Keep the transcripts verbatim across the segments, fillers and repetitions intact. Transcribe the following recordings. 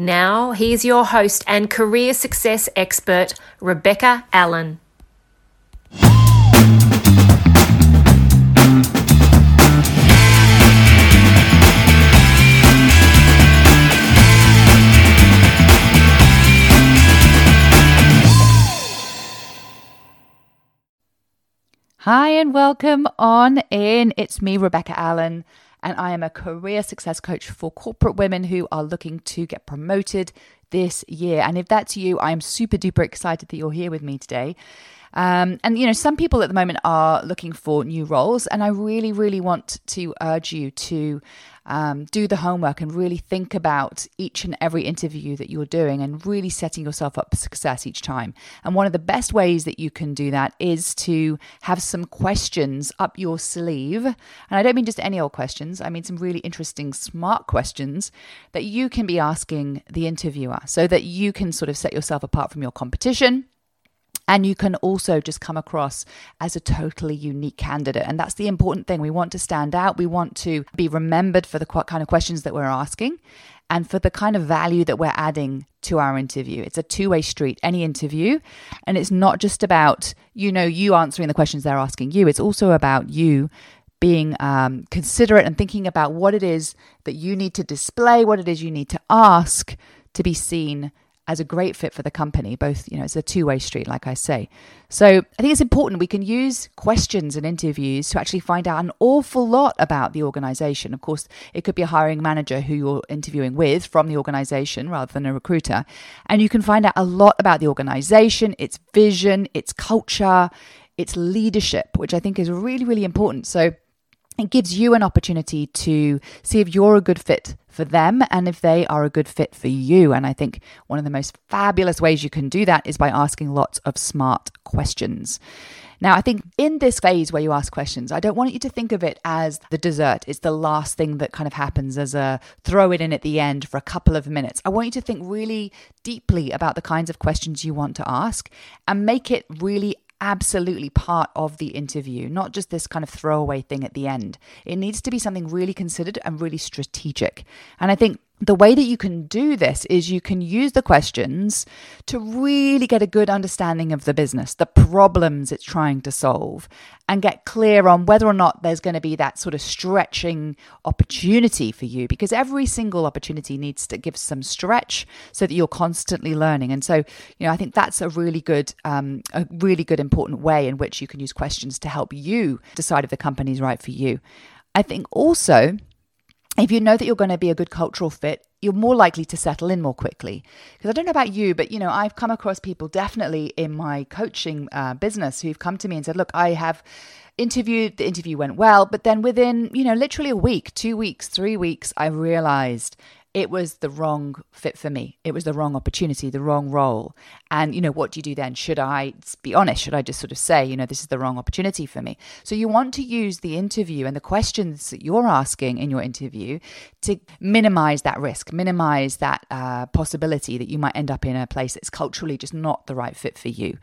Now, here's your host and career success expert, Rebecca Allen. Hi and welcome on in. It's me, Rebecca Allen. And I am a career success coach for corporate women who are looking to get promoted this year. And if that's you, I'm super duper excited that you're here with me today. Um, and, you know, some people at the moment are looking for new roles. And I really, really want to urge you to um, do the homework and really think about each and every interview that you're doing and really setting yourself up for success each time. And one of the best ways that you can do that is to have some questions up your sleeve. And I don't mean just any old questions. I mean some really interesting, smart questions that you can be asking the interviewer so that you can sort of set yourself apart from your competition. And you can also just come across as a totally unique candidate. And that's the important thing. We want to stand out. We want to be remembered for the kind of questions that we're asking and for the kind of value that we're adding to our interview. It's a two-way street, any interview. And it's not just about, you know, you answering the questions they're asking you. It's also about you being um, considerate and thinking about what it is that you need to display, what it is you need to ask to be seen as a great fit for the company. Both, you know, it's a two-way street, like I say. So I think it's important we can use questions and interviews to actually find out an awful lot about the organization. Of course, it could be a hiring manager who you're interviewing with from the organization rather than a recruiter. And you can find out a lot about the organization, its vision, its culture, its leadership, which I think is really, really important. So it gives you an opportunity to see if you're a good fit for them and if they are a good fit for you. And I think one of the most fabulous ways you can do that is by asking lots of smart questions. Now, I think in this phase where you ask questions, I don't want you to think of it as the dessert. It's the last thing that kind of happens as a throw it in at the end for a couple of minutes. I want you to think really deeply about the kinds of questions you want to ask and make it really absolutely part of the interview, not just this kind of throwaway thing at the end. It needs to be something really considered and really strategic. And I think the way that you can do this is you can use the questions to really get a good understanding of the business, the problems it's trying to solve, and get clear on whether or not there's going to be that sort of stretching opportunity for you, because every single opportunity needs to give some stretch so that you're constantly learning. And so, you know, I think that's a really good, um, a really good important way in which you can use questions to help you decide if the company's right for you. I think also, if you know that you're going to be a good cultural fit, you're more likely to settle in more quickly. Because I don't know about you, but, you know, I've come across people definitely in my coaching uh, business who've come to me and said, look, I have interviewed, the interview went well, but then within, you know, literally a week, two weeks, three weeks, I realized it was the wrong fit for me. It was the wrong opportunity, the wrong role. And, you know, what do you do then? Should I be honest? Should I just sort of say, you know, this is the wrong opportunity for me? So you want to use the interview and the questions that you're asking in your interview to minimize that risk, minimize that uh, possibility that you might end up in a place that's culturally just not the right fit for you.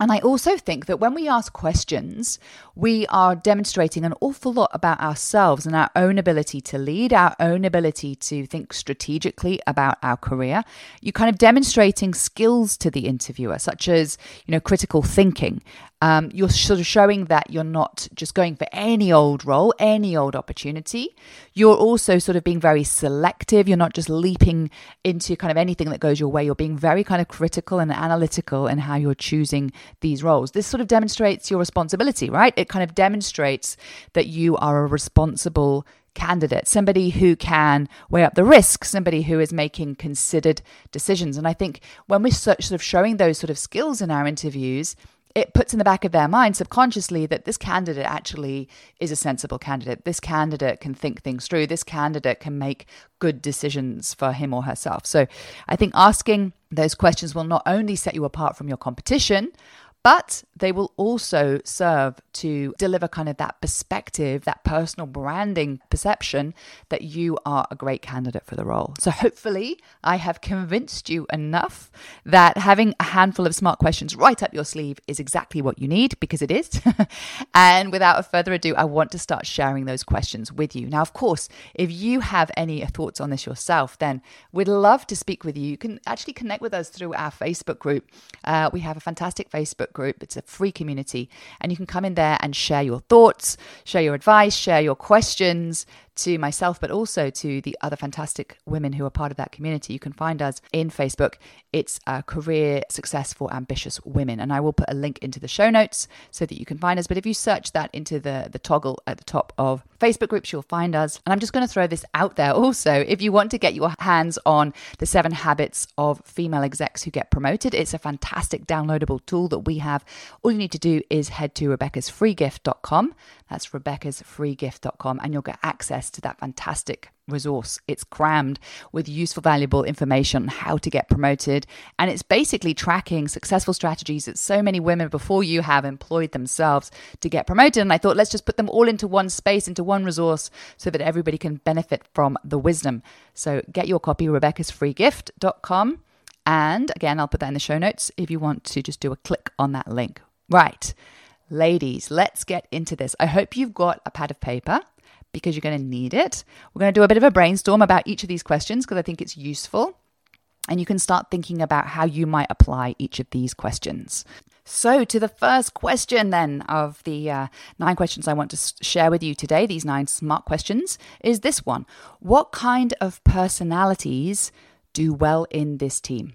And I also think that when we ask questions, we are demonstrating an awful lot about ourselves and our own ability to lead, our own ability to think strategically about our career. You're kind of demonstrating skills to the interviewer, such as, you know, critical thinking. Um, you're sort of showing that you're not just going for any old role, any old opportunity. You're also sort of being very selective. You're not just leaping into kind of anything that goes your way. You're being very kind of critical and analytical in how you're choosing these roles. This sort of demonstrates your responsibility, right? It kind of demonstrates that you are a responsible candidate, somebody who can weigh up the risk, somebody who is making considered decisions. And I think when we're sort of showing those sort of skills in our interviews, it puts in the back of their mind subconsciously that this candidate actually is a sensible candidate. This candidate can think things through. This candidate can make good decisions for him or herself. So I think asking those questions will not only set you apart from your competition, But they will also serve to deliver kind of that perspective, that personal branding perception that you are a great candidate for the role. So hopefully I have convinced you enough that having a handful of smart questions right up your sleeve is exactly what you need, because it is. And without further ado, I want to start sharing those questions with you. Now, of course, if you have any thoughts on this yourself, then we'd love to speak with you. You can actually connect with us through our Facebook group. Uh, we have a fantastic Facebook group. It's a free community, and you can come in there and share your thoughts, share your advice, share your questions to myself, but also to the other fantastic women who are part of that community. You can find us in Facebook. It's uh, Career Success for Ambitious Women, and I will put a link into the show notes so that you can find us. But if you search that into the, the toggle at the top of Facebook groups, you'll find us. And I'm just going to throw this out there also. If you want to get your hands on the seven habits of female execs who get promoted, it's a fantastic downloadable tool that we have. All you need to do is head to rebeccas free gift dot com. That's rebeccas free gift dot com, and you'll get access to that fantastic resource. It's crammed with useful, valuable information on how to get promoted. And it's basically tracking successful strategies that so many women before you have employed themselves to get promoted. And I thought, let's just put them all into one space, into one resource, so that everybody can benefit from the wisdom. So get your copy, rebeccas free gift dot com. And again, I'll put that in the show notes if you want to just do a click on that link. Right. Ladies, let's get into this. I hope you've got a pad of paper, because you're going to need it. We're going to do a bit of a brainstorm about each of these questions, because I think it's useful. And you can start thinking about how you might apply each of these questions. So to the first question then of the uh, nine questions I want to share with you today, these nine smart questions, is this one. What kind of personalities do well in this team?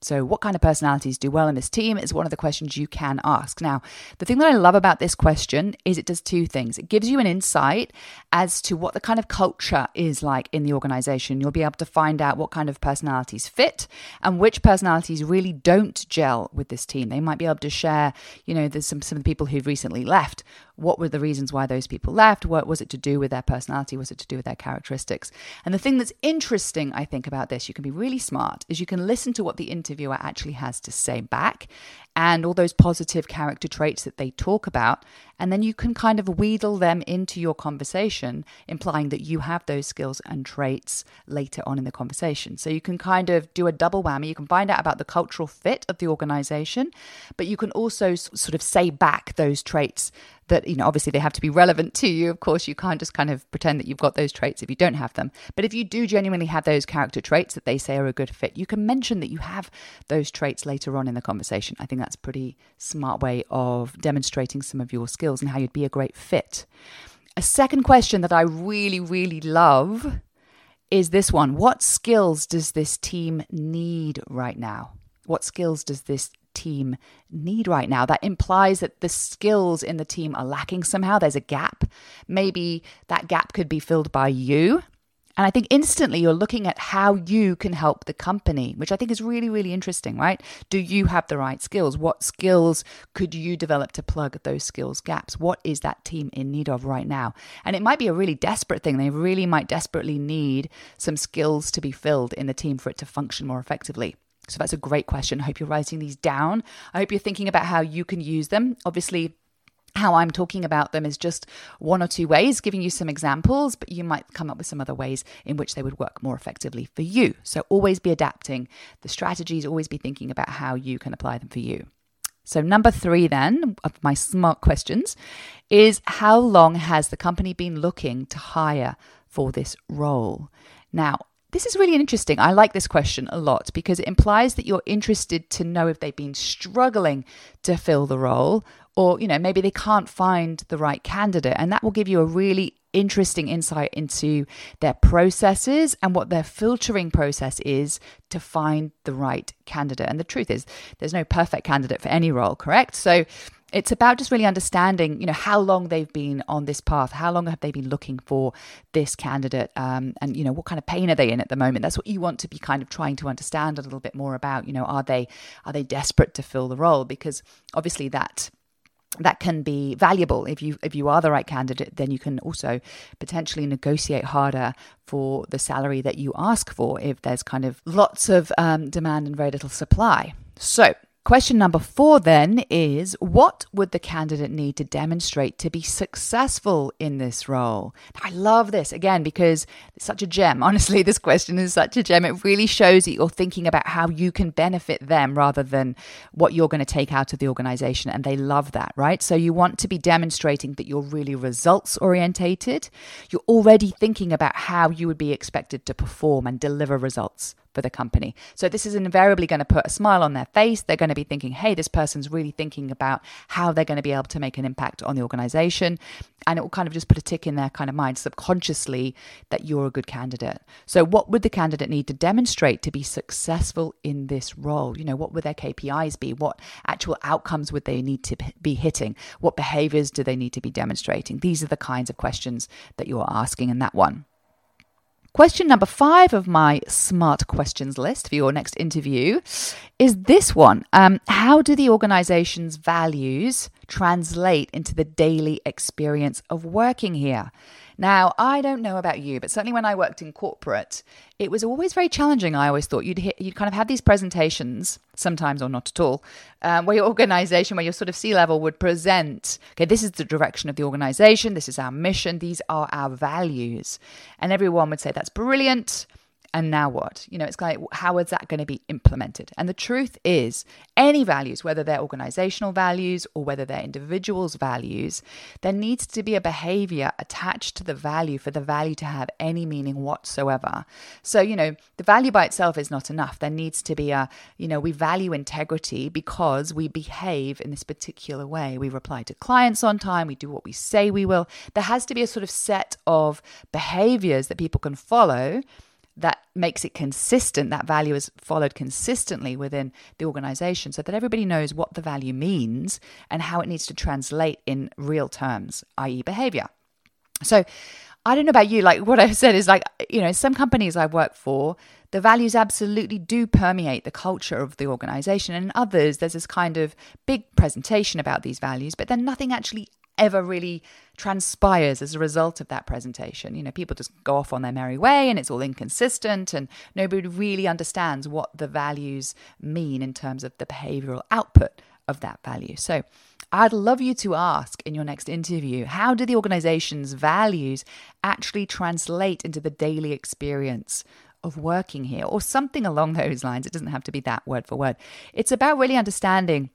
So what kind of personalities do well in this team is one of the questions you can ask. Now, the thing that I love about this question is it does two things. It gives you an insight as to what the kind of culture is like in the organization. You'll be able to find out what kind of personalities fit and which personalities really don't gel with this team. They might be able to share, you know, there's some, some people who've recently left. What were the reasons why those people left? What was it to do with their personality? Was it to do with their characteristics? And the thing that's interesting, I think, about this, you can be really smart, is you can listen to what the interviewer actually has to say back and all those positive character traits that they talk about. And then you can kind of wheedle them into your conversation, implying that you have those skills and traits later on in the conversation. So you can kind of do a double whammy. You can find out about the cultural fit of the organization, but you can also sort of say back those traits that, you know, obviously they have to be relevant to you. Of course, you can't just kind of pretend that you've got those traits if you don't have them. But if you do genuinely have those character traits that they say are a good fit, you can mention that you have those traits later on in the conversation. I think that's a pretty smart way of demonstrating some of your skills and how you'd be a great fit. A second question that I really, really love is this one. What skills does this team need right now? What skills does this team need right now? That implies that the skills in the team are lacking somehow. There's a gap. Maybe that gap could be filled by you. And I think instantly you're looking at how you can help the company, which I think is really, really interesting, right? Do you have the right skills? What skills could you develop to plug those skills gaps? What is that team in need of right now? And it might be a really desperate thing. They really might desperately need some skills to be filled in the team for it to function more effectively. So that's a great question. I hope you're writing these down. I hope you're thinking about how you can use them. Obviously, how I'm talking about them is just one or two ways, giving you some examples, but you might come up with some other ways in which they would work more effectively for you. So always be adapting the strategies, always be thinking about how you can apply them for you. So number three then of my smart questions is, how long has the company been looking to hire for this role? Now, this is really interesting. I like this question a lot because it implies that you're interested to know if they've been struggling to fill the role, or, you know, maybe they can't find the right candidate. And that will give you a really interesting insight into their processes and what their filtering process is to find the right candidate. And the truth is, there's no perfect candidate for any role, correct? So it's about just really understanding, you know, how long they've been on this path. How long have they been looking for this candidate? Um, and, you know, what kind of pain are they in at the moment? That's what you want to be kind of trying to understand a little bit more about. You know, are they are they desperate to fill the role? Because obviously that that can be valuable. If you if you are the right candidate, then you can also potentially negotiate harder for the salary that you ask for if there's kind of lots of um, demand and very little supply. So Question number four then is, what would the candidate need to demonstrate to be successful in this role? I love this, again, because it's such a gem. Honestly, this question is such a gem. It really shows that you're thinking about how you can benefit them rather than what you're going to take out of the organization. And they love that, right? So you want to be demonstrating that you're really results orientated. You're already thinking about how you would be expected to perform and deliver results for the company. So this is invariably going to put a smile on their face. They're going to be thinking, hey, this person's really thinking about how they're going to be able to make an impact on the organization. And it will kind of just put a tick in their kind of mind subconsciously that you're a good candidate. So what would the candidate need to demonstrate to be successful in this role? You know, what would their K P Is be? What actual outcomes would they need to be hitting? What behaviors do they need to be demonstrating? These are the kinds of questions that you are asking in that one. Question number five of my smart questions list for your next interview is this one. Um, how do the organization's values translate into the daily experience of working here? Now, I don't know about you, but certainly when I worked in corporate, it was always very challenging. I always thought you'd, hit, you'd kind of have these presentations, sometimes or not at all, um, where your organization, where your sort of C-level would present, okay, this is the direction of the organization, this is our mission, these are our values. And everyone would say, that's brilliant. And now what? You know, it's like, how is that going to be implemented? And the truth is, any values, whether they're organizational values or whether they're individuals' values, there needs to be a behavior attached to the value for the value to have any meaning whatsoever. So, you know, the value by itself is not enough. There needs to be a, you know, we value integrity because we behave in this particular way. We reply to clients on time. We do what we say we will. There has to be a sort of set of behaviors that people can follow that makes it consistent, that value is followed consistently within the organization so that everybody knows what the value means and how it needs to translate in real terms, that is behavior. So I don't know about you, like what I've said is like, you know, some companies I've worked for, the values absolutely do permeate the culture of the organization. And in others, there's this kind of big presentation about these values, but then nothing actually ever really transpires as a result of that presentation. You know, people just go off on their merry way and it's all inconsistent and nobody really understands what the values mean in terms of the behavioral output of that value. So I'd love you to ask in your next interview, how do the organization's values actually translate into the daily experience of working here, or something along those lines? It doesn't have to be that word for word. It's about really understanding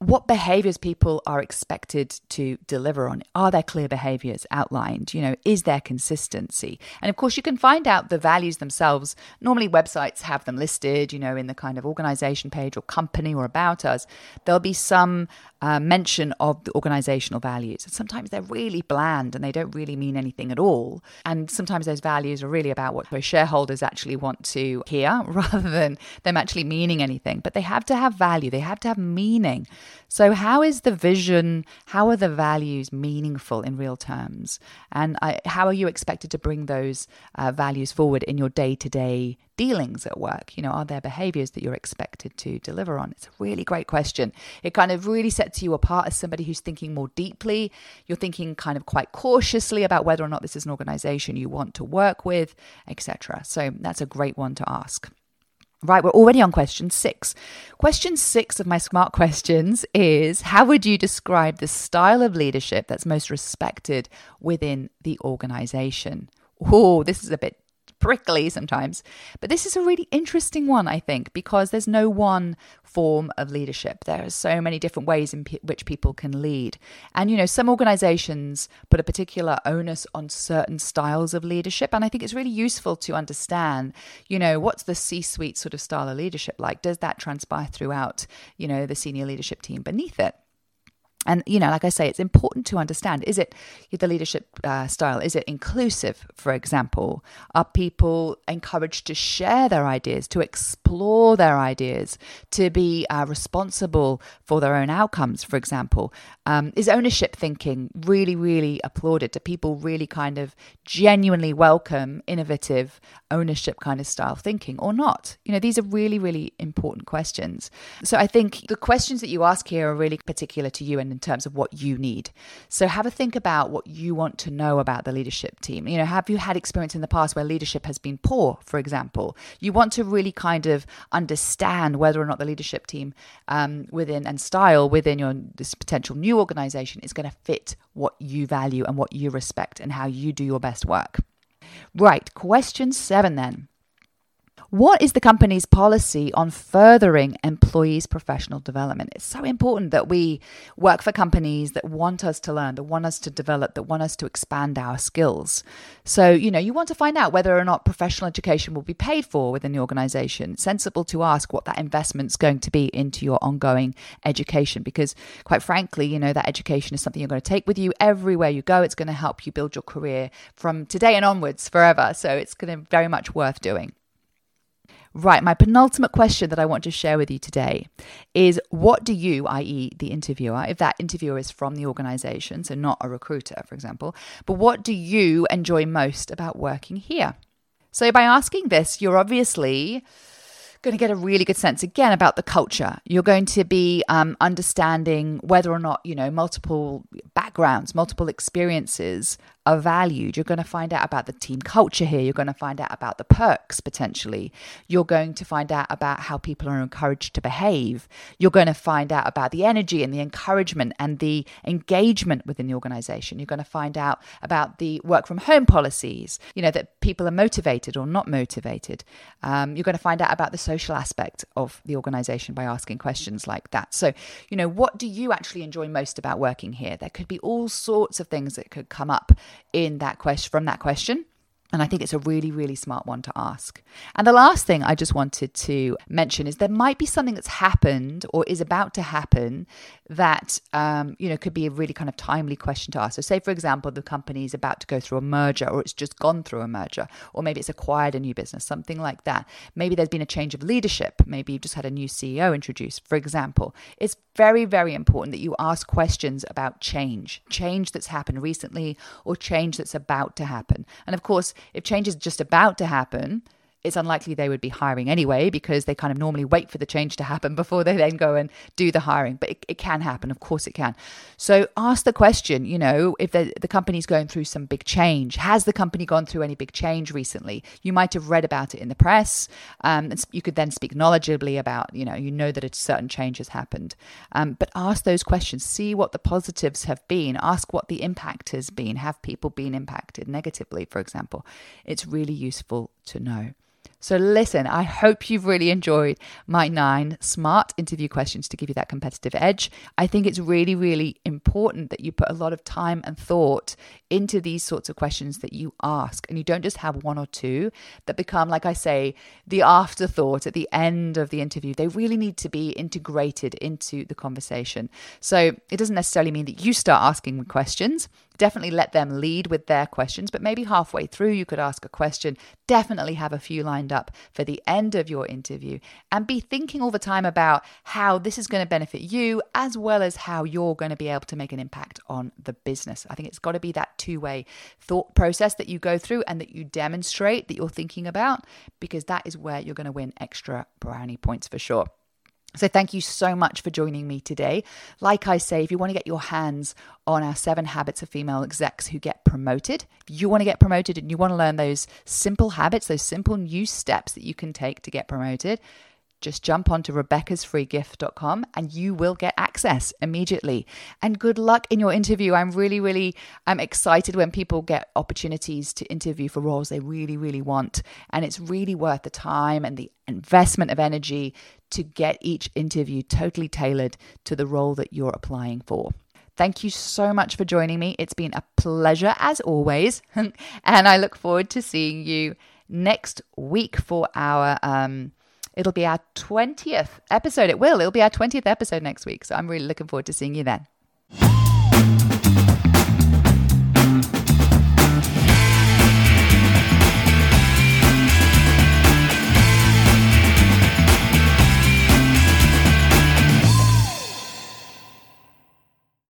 what behaviors people are expected to deliver on. Are there clear behaviors outlined? You know, is there consistency? And of course, you can find out the values themselves. Normally, websites have them listed, you know, in the kind of organization page or company or about us. There'll be some uh, mention of the organizational values. And sometimes they're really bland and they don't really mean anything at all. And sometimes those values are really about what shareholders actually want to hear rather than them actually meaning anything. But they have to have value. They have to have meaning. So how is the vision, how are the values meaningful in real terms? And I, how are you expected to bring those uh, values forward in your day-to-day dealings at work? You know, are there behaviors that you're expected to deliver on? It's a really great question. It kind of really sets you apart as somebody who's thinking more deeply. You're thinking kind of quite cautiously about whether or not this is an organization you want to work with, et cetera. So that's a great one to ask. Right, we're already on question six. Question six of my smart questions is, how would you describe the style of leadership that's most respected within the organization? Oh, this is a bit prickly sometimes, but this is a really interesting one, I think, because there's no one form of leadership. There are so many different ways in p- which people can lead. And, you know, some organizations put a particular onus on certain styles of leadership. And I think it's really useful to understand, you know, what's the C-suite sort of style of leadership like? Does that transpire throughout, you know, the senior leadership team beneath it? And, you know, like I say, it's important to understand, is it the leadership uh, style? Is it inclusive, for example? Are people encouraged to share their ideas, to explore their ideas, to be uh, responsible for their own outcomes, for example? Um, is ownership thinking really, really applauded? Do people really kind of genuinely welcome innovative ownership kind of style thinking or not? You know, these are really, really important questions. So I think the questions that you ask here are really particular to you and women in terms of what you need. So have a think about what you want to know about the leadership team. You know, have you had experience in the past where leadership has been poor, for example? You want to really kind of understand whether or not the leadership team um, within and style within your this potential new organization is going to fit what you value and what you respect and how you do your best work. Right, question seven then. What is the company's policy on furthering employees' professional development? It's so important that we work for companies that want us to learn, that want us to develop, that want us to expand our skills. So, you know, you want to find out whether or not professional education will be paid for within the organization. It's sensible to ask what that investment's going to be into your ongoing education, because quite frankly, you know, that education is something you're going to take with you everywhere you go. It's going to help you build your career from today and onwards forever. So it's going to very much worth doing. Right, my penultimate question that I want to share with you today is, what do you, that is the interviewer, if that interviewer is from the organization, so not a recruiter, for example, but what do you enjoy most about working here? So by asking this, you're obviously going to get a really good sense, again, about the culture. You're going to be um, understanding whether or not, you know, multiple backgrounds, multiple experiences are valued. You're going to find out about the team culture here. You're going to find out about the perks, potentially. You're going to find out about how people are encouraged to behave. You're going to find out about the energy and the encouragement and the engagement within the organization. You're going to find out about the work from home policies, you know, that people are motivated or not motivated. Um, you're going to find out about the social aspect of the organization by asking questions like that. So, you know, what do you actually enjoy most about working here? There could be all sorts of things that could come up in that question, from that question. And I think it's a really, really smart one to ask. And the last thing I just wanted to mention is there might be something that's happened or is about to happen that, um, you know, could be a really kind of timely question to ask. So say, for example, the company is about to go through a merger, or it's just gone through a merger, or maybe it's acquired a new business, something like that. Maybe there's been a change of leadership. Maybe you've just had a new C E O introduced, for example. It's very, very important that you ask questions about change, change that's happened recently or change that's about to happen. And of course, if change is just about to happen, it's unlikely they would be hiring anyway, because they kind of normally wait for the change to happen before they then go and do the hiring. But it, it can happen. Of course it can. So ask the question, you know, if the, the company's going through some big change, has the company gone through any big change recently? You might have read about it in the press. Um, and you could then speak knowledgeably about, you know, you know that a certain change has happened. Um, but ask those questions. See what the positives have been. Ask what the impact has been. Have people been impacted negatively, for example? It's really useful to know. So listen, I hope you've really enjoyed my nine smart interview questions to give you that competitive edge. I think it's really, really important that you put a lot of time and thought into these sorts of questions that you ask. And you don't just have one or two that become, like I say, the afterthought at the end of the interview. They really need to be integrated into the conversation. So it doesn't necessarily mean that you start asking questions. Definitely let them lead with their questions, but maybe halfway through you could ask a question. Definitely have a few lined up for the end of your interview, and be thinking all the time about how this is going to benefit you, as well as how you're going to be able to make an impact on the business. I think it's got to be that two-way thought process that you go through and that you demonstrate that you're thinking about, because that is where you're going to win extra brownie points for sure. So thank you so much for joining me today. Like I say, if you want to get your hands on our seven habits of female execs who get promoted, if you want to get promoted and you want to learn those simple habits, those simple new steps that you can take to get promoted, just jump onto rebeccas free gift dot com and you will get access immediately. And good luck in your interview. I'm really, really I'm excited when people get opportunities to interview for roles they really, really want. And it's really worth the time and the investment of energy to get each interview totally tailored to the role that you're applying for. Thank you so much for joining me. It's been a pleasure as always. And I look forward to seeing you next week for our... Um, It'll be our twentieth episode. It will. It'll be our twentieth episode next week. So I'm really looking forward to seeing you then.